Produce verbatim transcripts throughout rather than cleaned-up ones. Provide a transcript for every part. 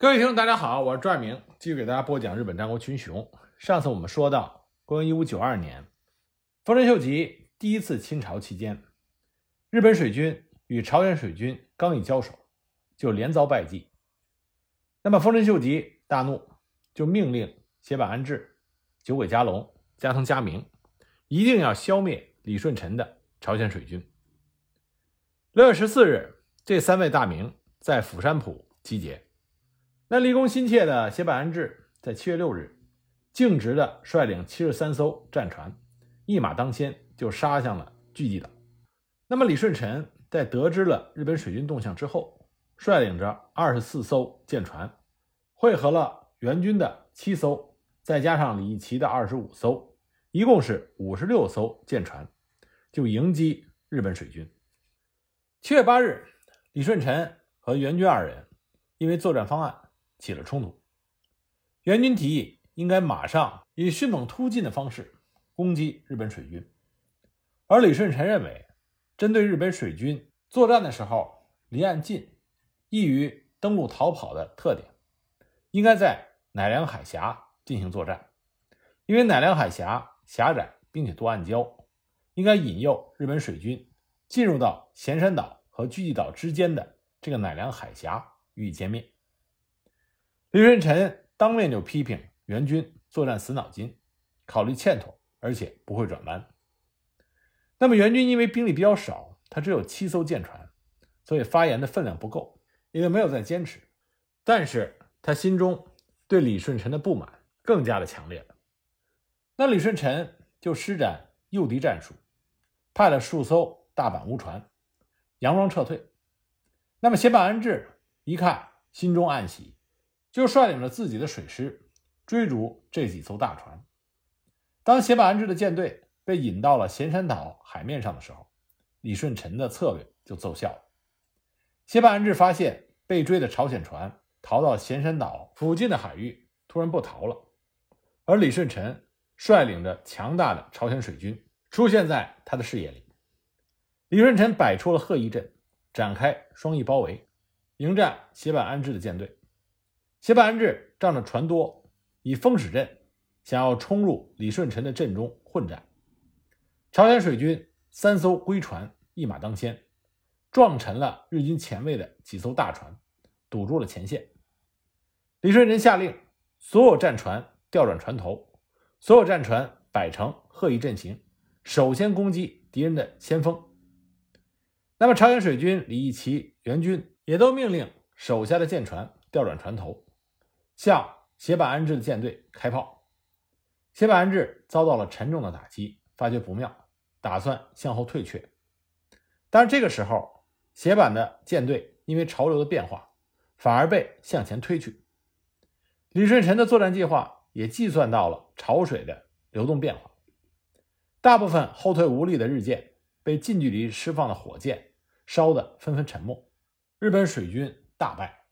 各位听众大家好，我是朱爱明，继续给大家播讲日本战国群雄。上次我们说到公元一五九二年丰臣秀吉第一次侵朝期间，日本水军与朝鲜水军刚一交手就连遭败绩。那么丰臣秀吉大怒，就命令胁坂安置、酒鬼家隆、加藤嘉明一定要消灭李舜臣的朝鲜水军。六月十四日，这三位大名在釜山浦集结。那立功心切的胁坂安置在七月六日径直地率领七十三艘战船一马当先，就杀向了巨济岛。那么李舜臣在得知了日本水军动向之后，率领着二十四艘舰船汇合了援军的七艘，再加上李义旗的二十五艘，一共是五十六艘舰船，就迎击日本水军。七月八日，李舜臣和援军二人因为作战方案起了冲突，援军提议应该马上以迅猛突进的方式攻击日本水军，而李舜臣认为针对日本水军作战的时候离岸近，易于登陆逃跑的特点，应该在乃良海峡进行作战，因为乃良海峡狭窄并且多暗礁，应该引诱日本水军进入到咸山岛和巨济岛之间的这个乃良海峡予以歼灭。李舜臣当面就批评援军作战死脑筋，考虑欠妥，而且不会转弯。那么援军因为兵力比较少，他只有七艘舰船，所以发言的分量不够，也就没有再坚持。但是他心中对李舜臣的不满更加的强烈了。那李舜臣就施展诱敌战术，派了数艘大阪无船佯装撤退。那么胁坂安置一看心中暗喜，就率领着自己的水师追逐这几艘大船。当胁坂安置的舰队被引到了咸山岛海面上的时候，李舜臣的策略就奏效了。胁坂安置发现被追的朝鲜船逃到咸山岛附近的海域，突然不逃了，而李舜臣率领着强大的朝鲜水军出现在他的视野里。李舜臣摆出了鹤翼阵，展开双翼包围，迎战胁坂安置的舰队。胁坂安置仗着船多，以风使阵想要冲入李舜臣的阵中混战。朝鲜水军三艘龟船一马当先，撞沉了日军前卫的几艘大船，堵住了前线。李舜臣下令所有战船调转船头，所有战船摆成鹤翼阵型，首先攻击敌人的先锋。那么朝鲜水军李义旗援军也都命令手下的舰船调转船头，向胁坂安置的舰队开炮。胁坂安置遭到了沉重的打击，发觉不妙，打算向后退却。但是这个时候胁坂的舰队因为潮流的变化，反而被向前推去。李舜臣的作战计划也计算到了潮水的流动变化，大部分后退无力的日舰被近距离释放的火箭烧得纷纷沉没，日本水军大败。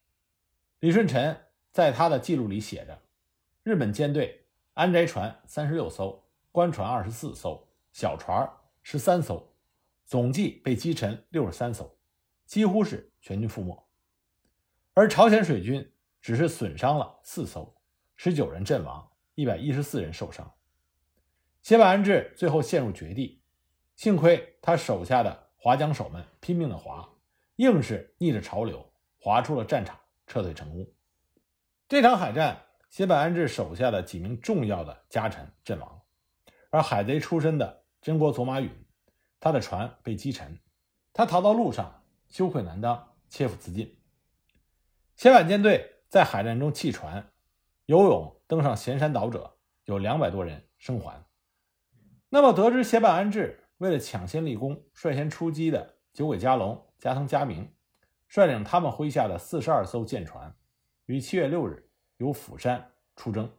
李舜臣在他的记录里写着，日本舰队安宅船三十六艘，官船二十四艘，小船十三艘，总计被击沉六十三艘，几乎是全军覆没。而朝鲜水军只是损伤了四艘，十九人阵亡，一百一十四人受伤。胁坂安置最后陷入绝地，幸亏他手下的划桨手们拼命的划，硬是逆着潮流划出了战场，撤退成功。这场海战，胁坂安置手下的几名重要的家臣阵亡，而海贼出身的真国佐马允，他的船被击沉，他逃到路上，羞愧难当，切腹自尽。胁坂舰队在海战中弃船，游泳登上咸山岛者有两百多人生还。那么得知胁坂安置为了抢先立功，率先出击的酒鬼家隆、加藤嘉明率领他们麾下的四十二艘舰船于七月六日由釜山出征，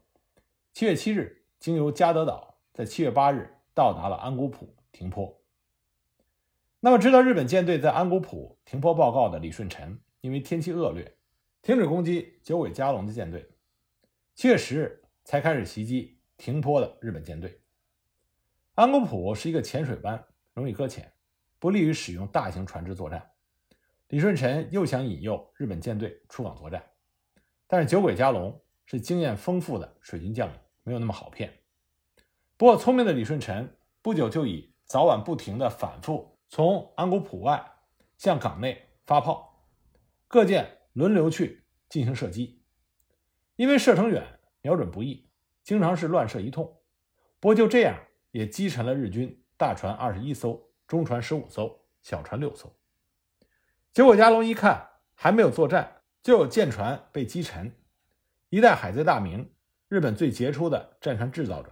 七月七日经由加德岛，在七月八日到达了安古浦停泊。那么知道日本舰队在安古浦停泊报告的李舜臣，因为天气恶劣，停止攻击酒鬼家隆的舰队，七月十日才开始袭击停泊的日本舰队。安古浦是一个浅水湾，容易搁浅，不利于使用大型船只作战。李舜臣又想引诱日本舰队出港作战，但是酒鬼加龙是经验丰富的水军将领，没有那么好骗。不过聪明的李舜臣不久就以早晚不停的反复从昂古浦外向港内发炮，各舰轮流去进行射击。因为射程远，瞄准不易，经常是乱射一通。不过就这样也击沉了日军大船二十一艘，中船十五艘，小船六艘。结果加龙一看还没有作战就有舰船被击沉，一代海贼大名，日本最杰出的战船制造者，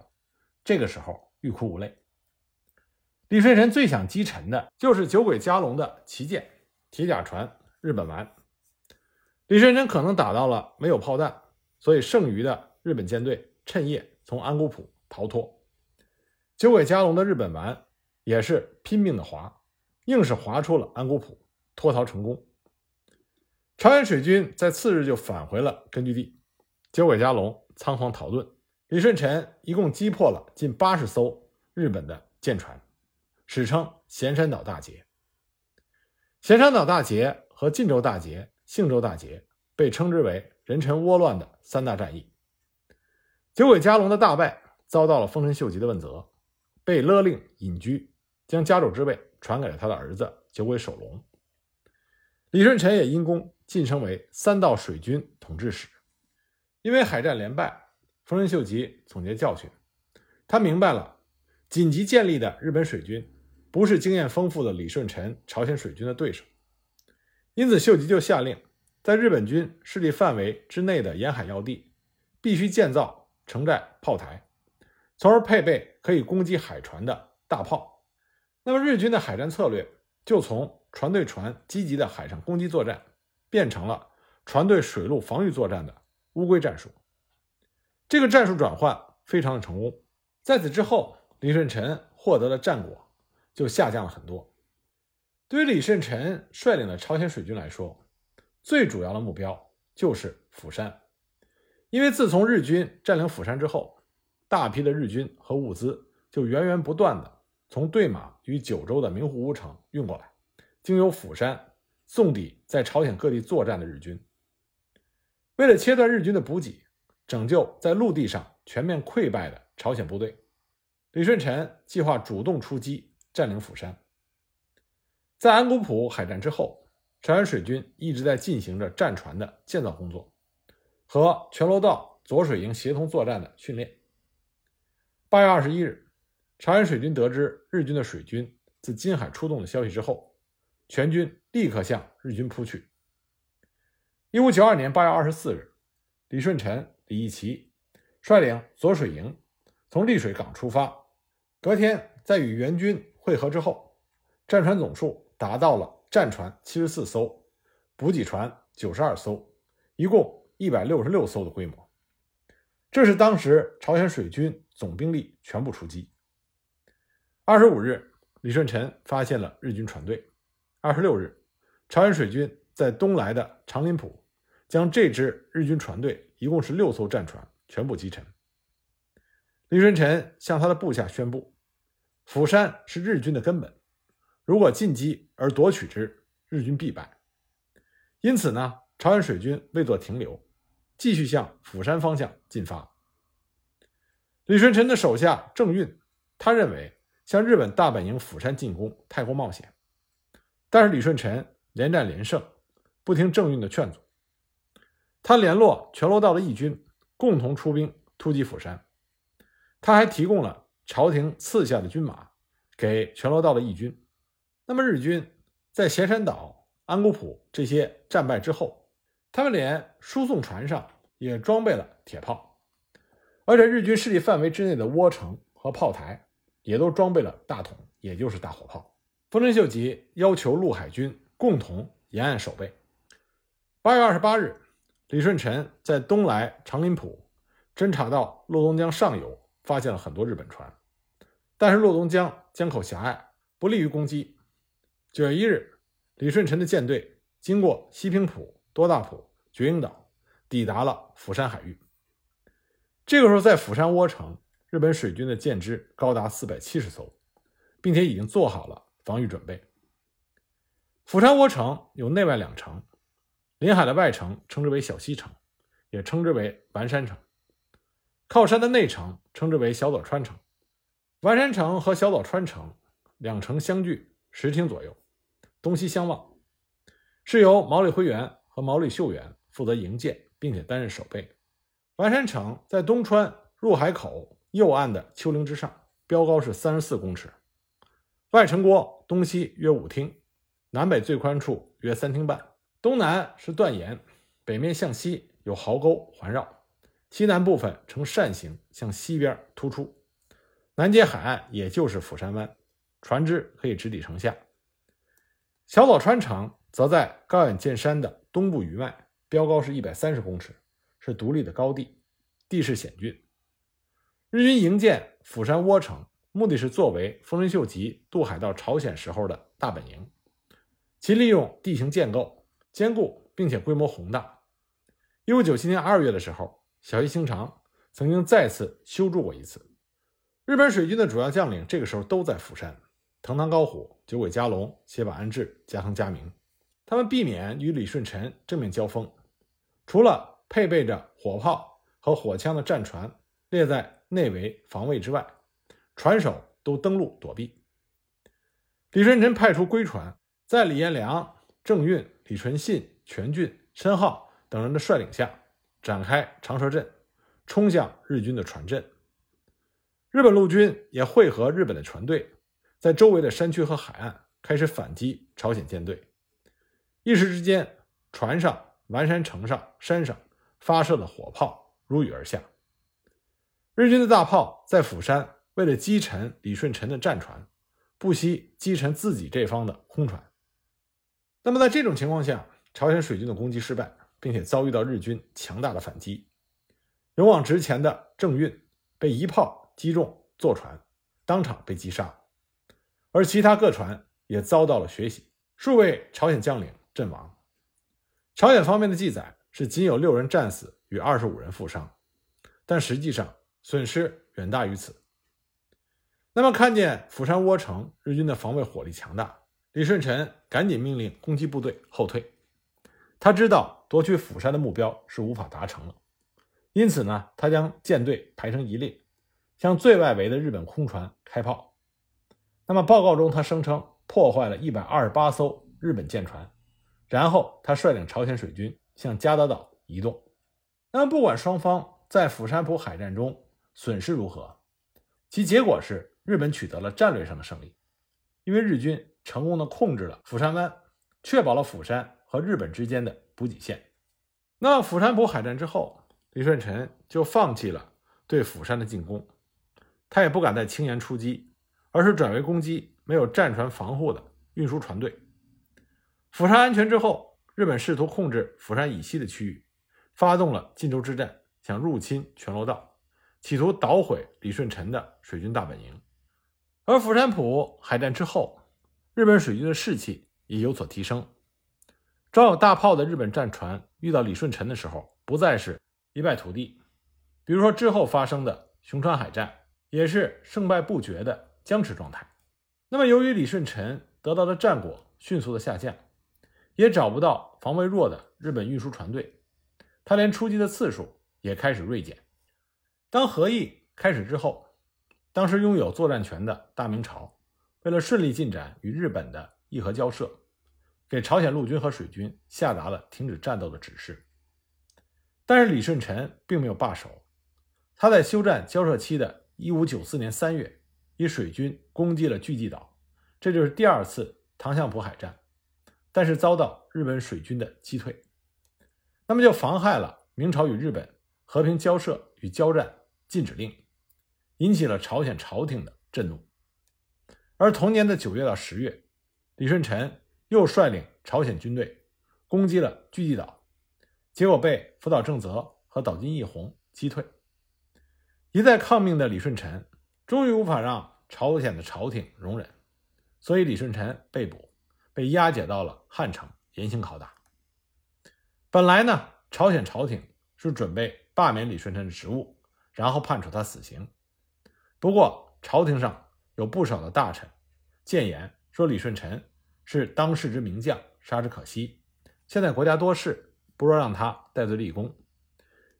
这个时候欲哭无泪。李舜臣最想击沉的就是酒鬼加龙的旗舰铁甲船日本丸。李舜臣可能打到了没有炮弹，所以剩余的日本舰队趁夜从安古浦逃脱，酒鬼加龙的日本丸也是拼命的划，硬是划出了安古浦，脱逃成功。朝鲜水军在次日就返回了根据地，酒鬼加龙仓皇逃遁。李舜臣一共击破了近八十艘日本的舰船，史称咸山岛大捷。咸山岛大捷和晋州大捷、信州大捷被称之为壬辰倭乱的三大战役。酒鬼加龙的大败遭到了丰臣秀吉的问责，被勒令隐居，将家主之位传给了他的儿子酒鬼守隆。李舜臣也因功晋升为三道水军统制使。因为海战连败，丰臣秀吉总结教训，他明白了紧急建立的日本水军不是经验丰富的李舜臣朝鲜水军的对手，因此秀吉就下令在日本军势力范围之内的沿海要地必须建造城寨炮台，从而配备可以攻击海船的大炮。那么日军的海战策略就从船对船积极的海上攻击作战变成了船对水陆防御作战的乌龟战术。这个战术转换非常的成功，在此之后李舜臣获得的战果就下降了很多。对于李舜臣率领的朝鲜水军来说，最主要的目标就是釜山。因为自从日军占领釜山之后，大批的日军和物资就源源不断的从对马与九州的名护屋城运过来，经由釜山送抵在朝鲜各地作战的日军。为了切断日军的补给，拯救在陆地上全面溃败的朝鲜部队，李舜臣计划主动出击占领釜山。在安古浦海战之后，朝鲜水军一直在进行着战船的建造工作和全罗道左水营协同作战的训练。八月二十一日，朝鲜水军得知日军的水军自金海出动的消息之后，全军立刻向日军扑去。一五九二年八月二十四日，李舜臣、李义奇率领左水营从丽水港出发，隔天在与援军会合之后，战船总数达到了战船七十四艘，补给船九十二艘，一共一百六十六艘的规模。这是当时朝鲜水军总兵力全部出击。二十五日，李舜臣发现了日军船队。二十六日，朝鲜水军在东来的长林浦将这支日军船队一共是六艘战船全部击沉。李舜臣向他的部下宣布，釜山是日军的根本，如果进击而夺取之，日军必败。因此呢，朝鲜水军未作停留，继续向釜山方向进发。李舜臣的手下郑运，他认为向日本大本营釜山进攻太过冒险，但是李舜臣连战连胜，不听郑运的劝阻，他联络全罗道的义军共同出兵突击釜山。他还提供了朝廷赐下的军马给全罗道的义军。那么日军在咸山岛、安古浦这些战败之后，他们连输送船上也装备了铁炮，而且日军势力范围之内的窝城和炮台也都装备了大桶，也就是大火炮。丰臣秀吉要求陆海军共同沿岸守备。八月二十八日，李舜臣在东来长林浦侦察到洛东江上游发现了很多日本船，但是洛东江江口狭隘，不利于攻击。九月一日，李舜臣的舰队经过西平浦、多大浦、绝瀛岛，抵达了釜山海域。这个时候在釜山倭城，日本水军的舰只高达四百七十艘，并且已经做好了防御准备。釜山倭城有内外两城，临海的外城称之为小西城，也称之为完山城。靠山的内城称之为小早川城。完山城和小早川城两城相距十町左右，东西相望，是由毛利辉元和毛利秀元负责营建并且担任守备。完山城在东川入海口右岸的丘陵之上，标高是三十四公尺，外城郭东西约五町，南北最宽处约三町半，东南是断岩，北面向西有壕沟环绕，西南部分呈扇形向西边突出，南接海岸，也就是釜山湾，船只可以直抵城下。小早川城则在高远见山的东部余脉，标高是一百三十公尺，是独立的高地，地势险峻。日军营建釜山窝城，目的是作为丰臣秀吉渡海到朝鲜时候的大本营，其利用地形建构坚固并且规模宏大。一九九七年二月的时候，小西行长曾经再次修筑过一次。日本水军的主要将领这个时候都在釜山，藤堂高虎、酒鬼嘉隆、胁坂安置、加藤嘉明，他们避免与李舜臣正面交锋，除了配备着火炮和火枪的战船列在内围防卫之外，船手都登陆躲避。李舜臣派出龟船，在李彦良、郑运、李纯信、全俊、申浩等人的率领下展开长蛇阵，冲向日军的船阵。日本陆军也会合日本的船队，在周围的山区和海岸开始反击朝鲜舰队。一时之间，船上、丸山城上、山上发射了火炮，如雨而下。日军的大炮在釜山为了击沉李舜臣的战船，不惜击沉自己这方的空船。那么在这种情况下，朝鲜水军的攻击失败，并且遭遇到日军强大的反击。勇往直前的郑运被一炮击中坐船，当场被击杀，而其他各船也遭到了血洗，数位朝鲜将领阵亡。朝鲜方面的记载是仅有六人战死与二十五人负伤，但实际上损失远大于此。那么看见釜山窝城日军的防卫火力强大，李舜臣赶紧命令攻击部队后退。他知道夺取釜山的目标是无法达成了，因此呢，他将舰队排成一列，向最外围的日本空船开炮。那么报告中他声称破坏了一百二十八艘日本舰船，然后他率领朝鲜水军向加德岛移动。那么不管双方在釜山浦海战中损失如何，其结果是日本取得了战略上的胜利，因为日军成功的控制了釜山湾，确保了釜山和日本之间的补给线。那釜山浦海战之后，李舜臣就放弃了对釜山的进攻，他也不敢再轻言出击，而是转为攻击没有战船防护的运输船队。釜山安全之后，日本试图控制釜山以西的区域，发动了晋州之战，想入侵全罗道，企图捣毁李舜臣的水军大本营。而釜山浦海战之后，日本水军的士气也有所提升。装有大炮的日本战船遇到李舜臣的时候，不再是一败涂地。比如说之后发生的熊川海战，也是胜败不绝的僵持状态。那么由于李舜臣得到的战果迅速的下降，也找不到防卫弱的日本运输船队，他连出击的次数也开始锐减。当和议开始之后，当时拥有作战权的大明朝为了顺利进展与日本的议和交涉，给朝鲜陆军和水军下达了停止战斗的指示。但是李舜臣并没有罢手，他在休战交涉期的一五九四年三月以水军攻击了巨济岛，这就是第二次唐相浦海战，但是遭到日本水军的击退，那么就妨害了明朝与日本和平交涉与交战禁止令，引起了朝鲜朝廷的震怒。而同年的九月到十月，李舜臣又率领朝鲜军队攻击了巨济岛，结果被福岛正则和岛津义弘击退。一再抗命的李舜臣终于无法让朝鲜的朝廷容忍，所以李舜臣被捕，被押解到了汉城严刑拷打。本来呢，朝鲜朝廷是准备罢免李舜臣的职务，然后判处他死刑。不过朝廷上有不少的大臣谏言说，李舜臣是当世之名将，杀之可惜，现在国家多事，不若让他戴罪立功。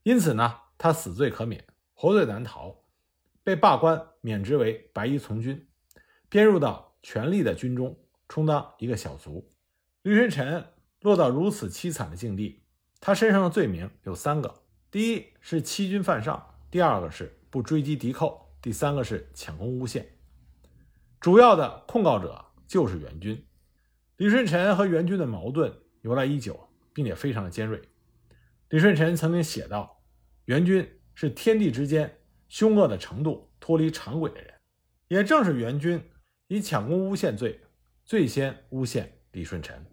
因此呢，他死罪可免，活罪难逃，被罢官免职为白衣从军，编入到权力的军中，充当一个小卒。吕学臣落到如此凄惨的境地，他身上的罪名有三个：第一是欺君犯上，第二个是不追击敌寇，第三个是抢攻诬陷。主要的控告者就是袁军。李舜臣和袁军的矛盾由来已久，并且非常的尖锐。李舜臣曾经写道，袁军是天地之间凶恶的程度脱离常轨的人。也正是袁军以抢功诬陷罪最先诬陷李舜臣，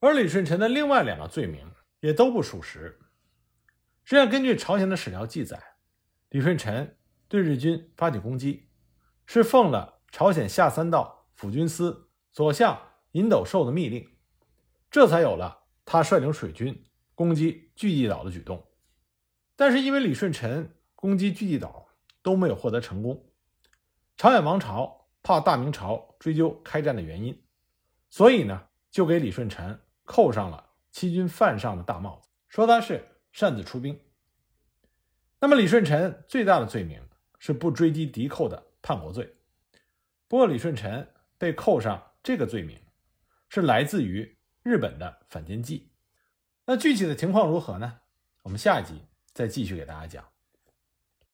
而李舜臣的另外两个罪名也都不属实。实际上，根据朝鲜的史料记载，李舜臣对日军发起攻击，是奉了朝鲜下三道辅军司左相尹斗寿的密令，这才有了他率领水军攻击巨济岛的举动。但是因为李舜臣攻击巨济岛都没有获得成功，朝鲜王朝怕大明朝追究开战的原因，所以呢，就给李舜臣扣上了欺君犯上的大帽子，说他是擅自出兵。那么李舜臣最大的罪名是不追击敌寇的叛国罪。不过李舜臣被扣上这个罪名，是来自于日本的反间计。那具体的情况如何呢？我们下一集再继续给大家讲。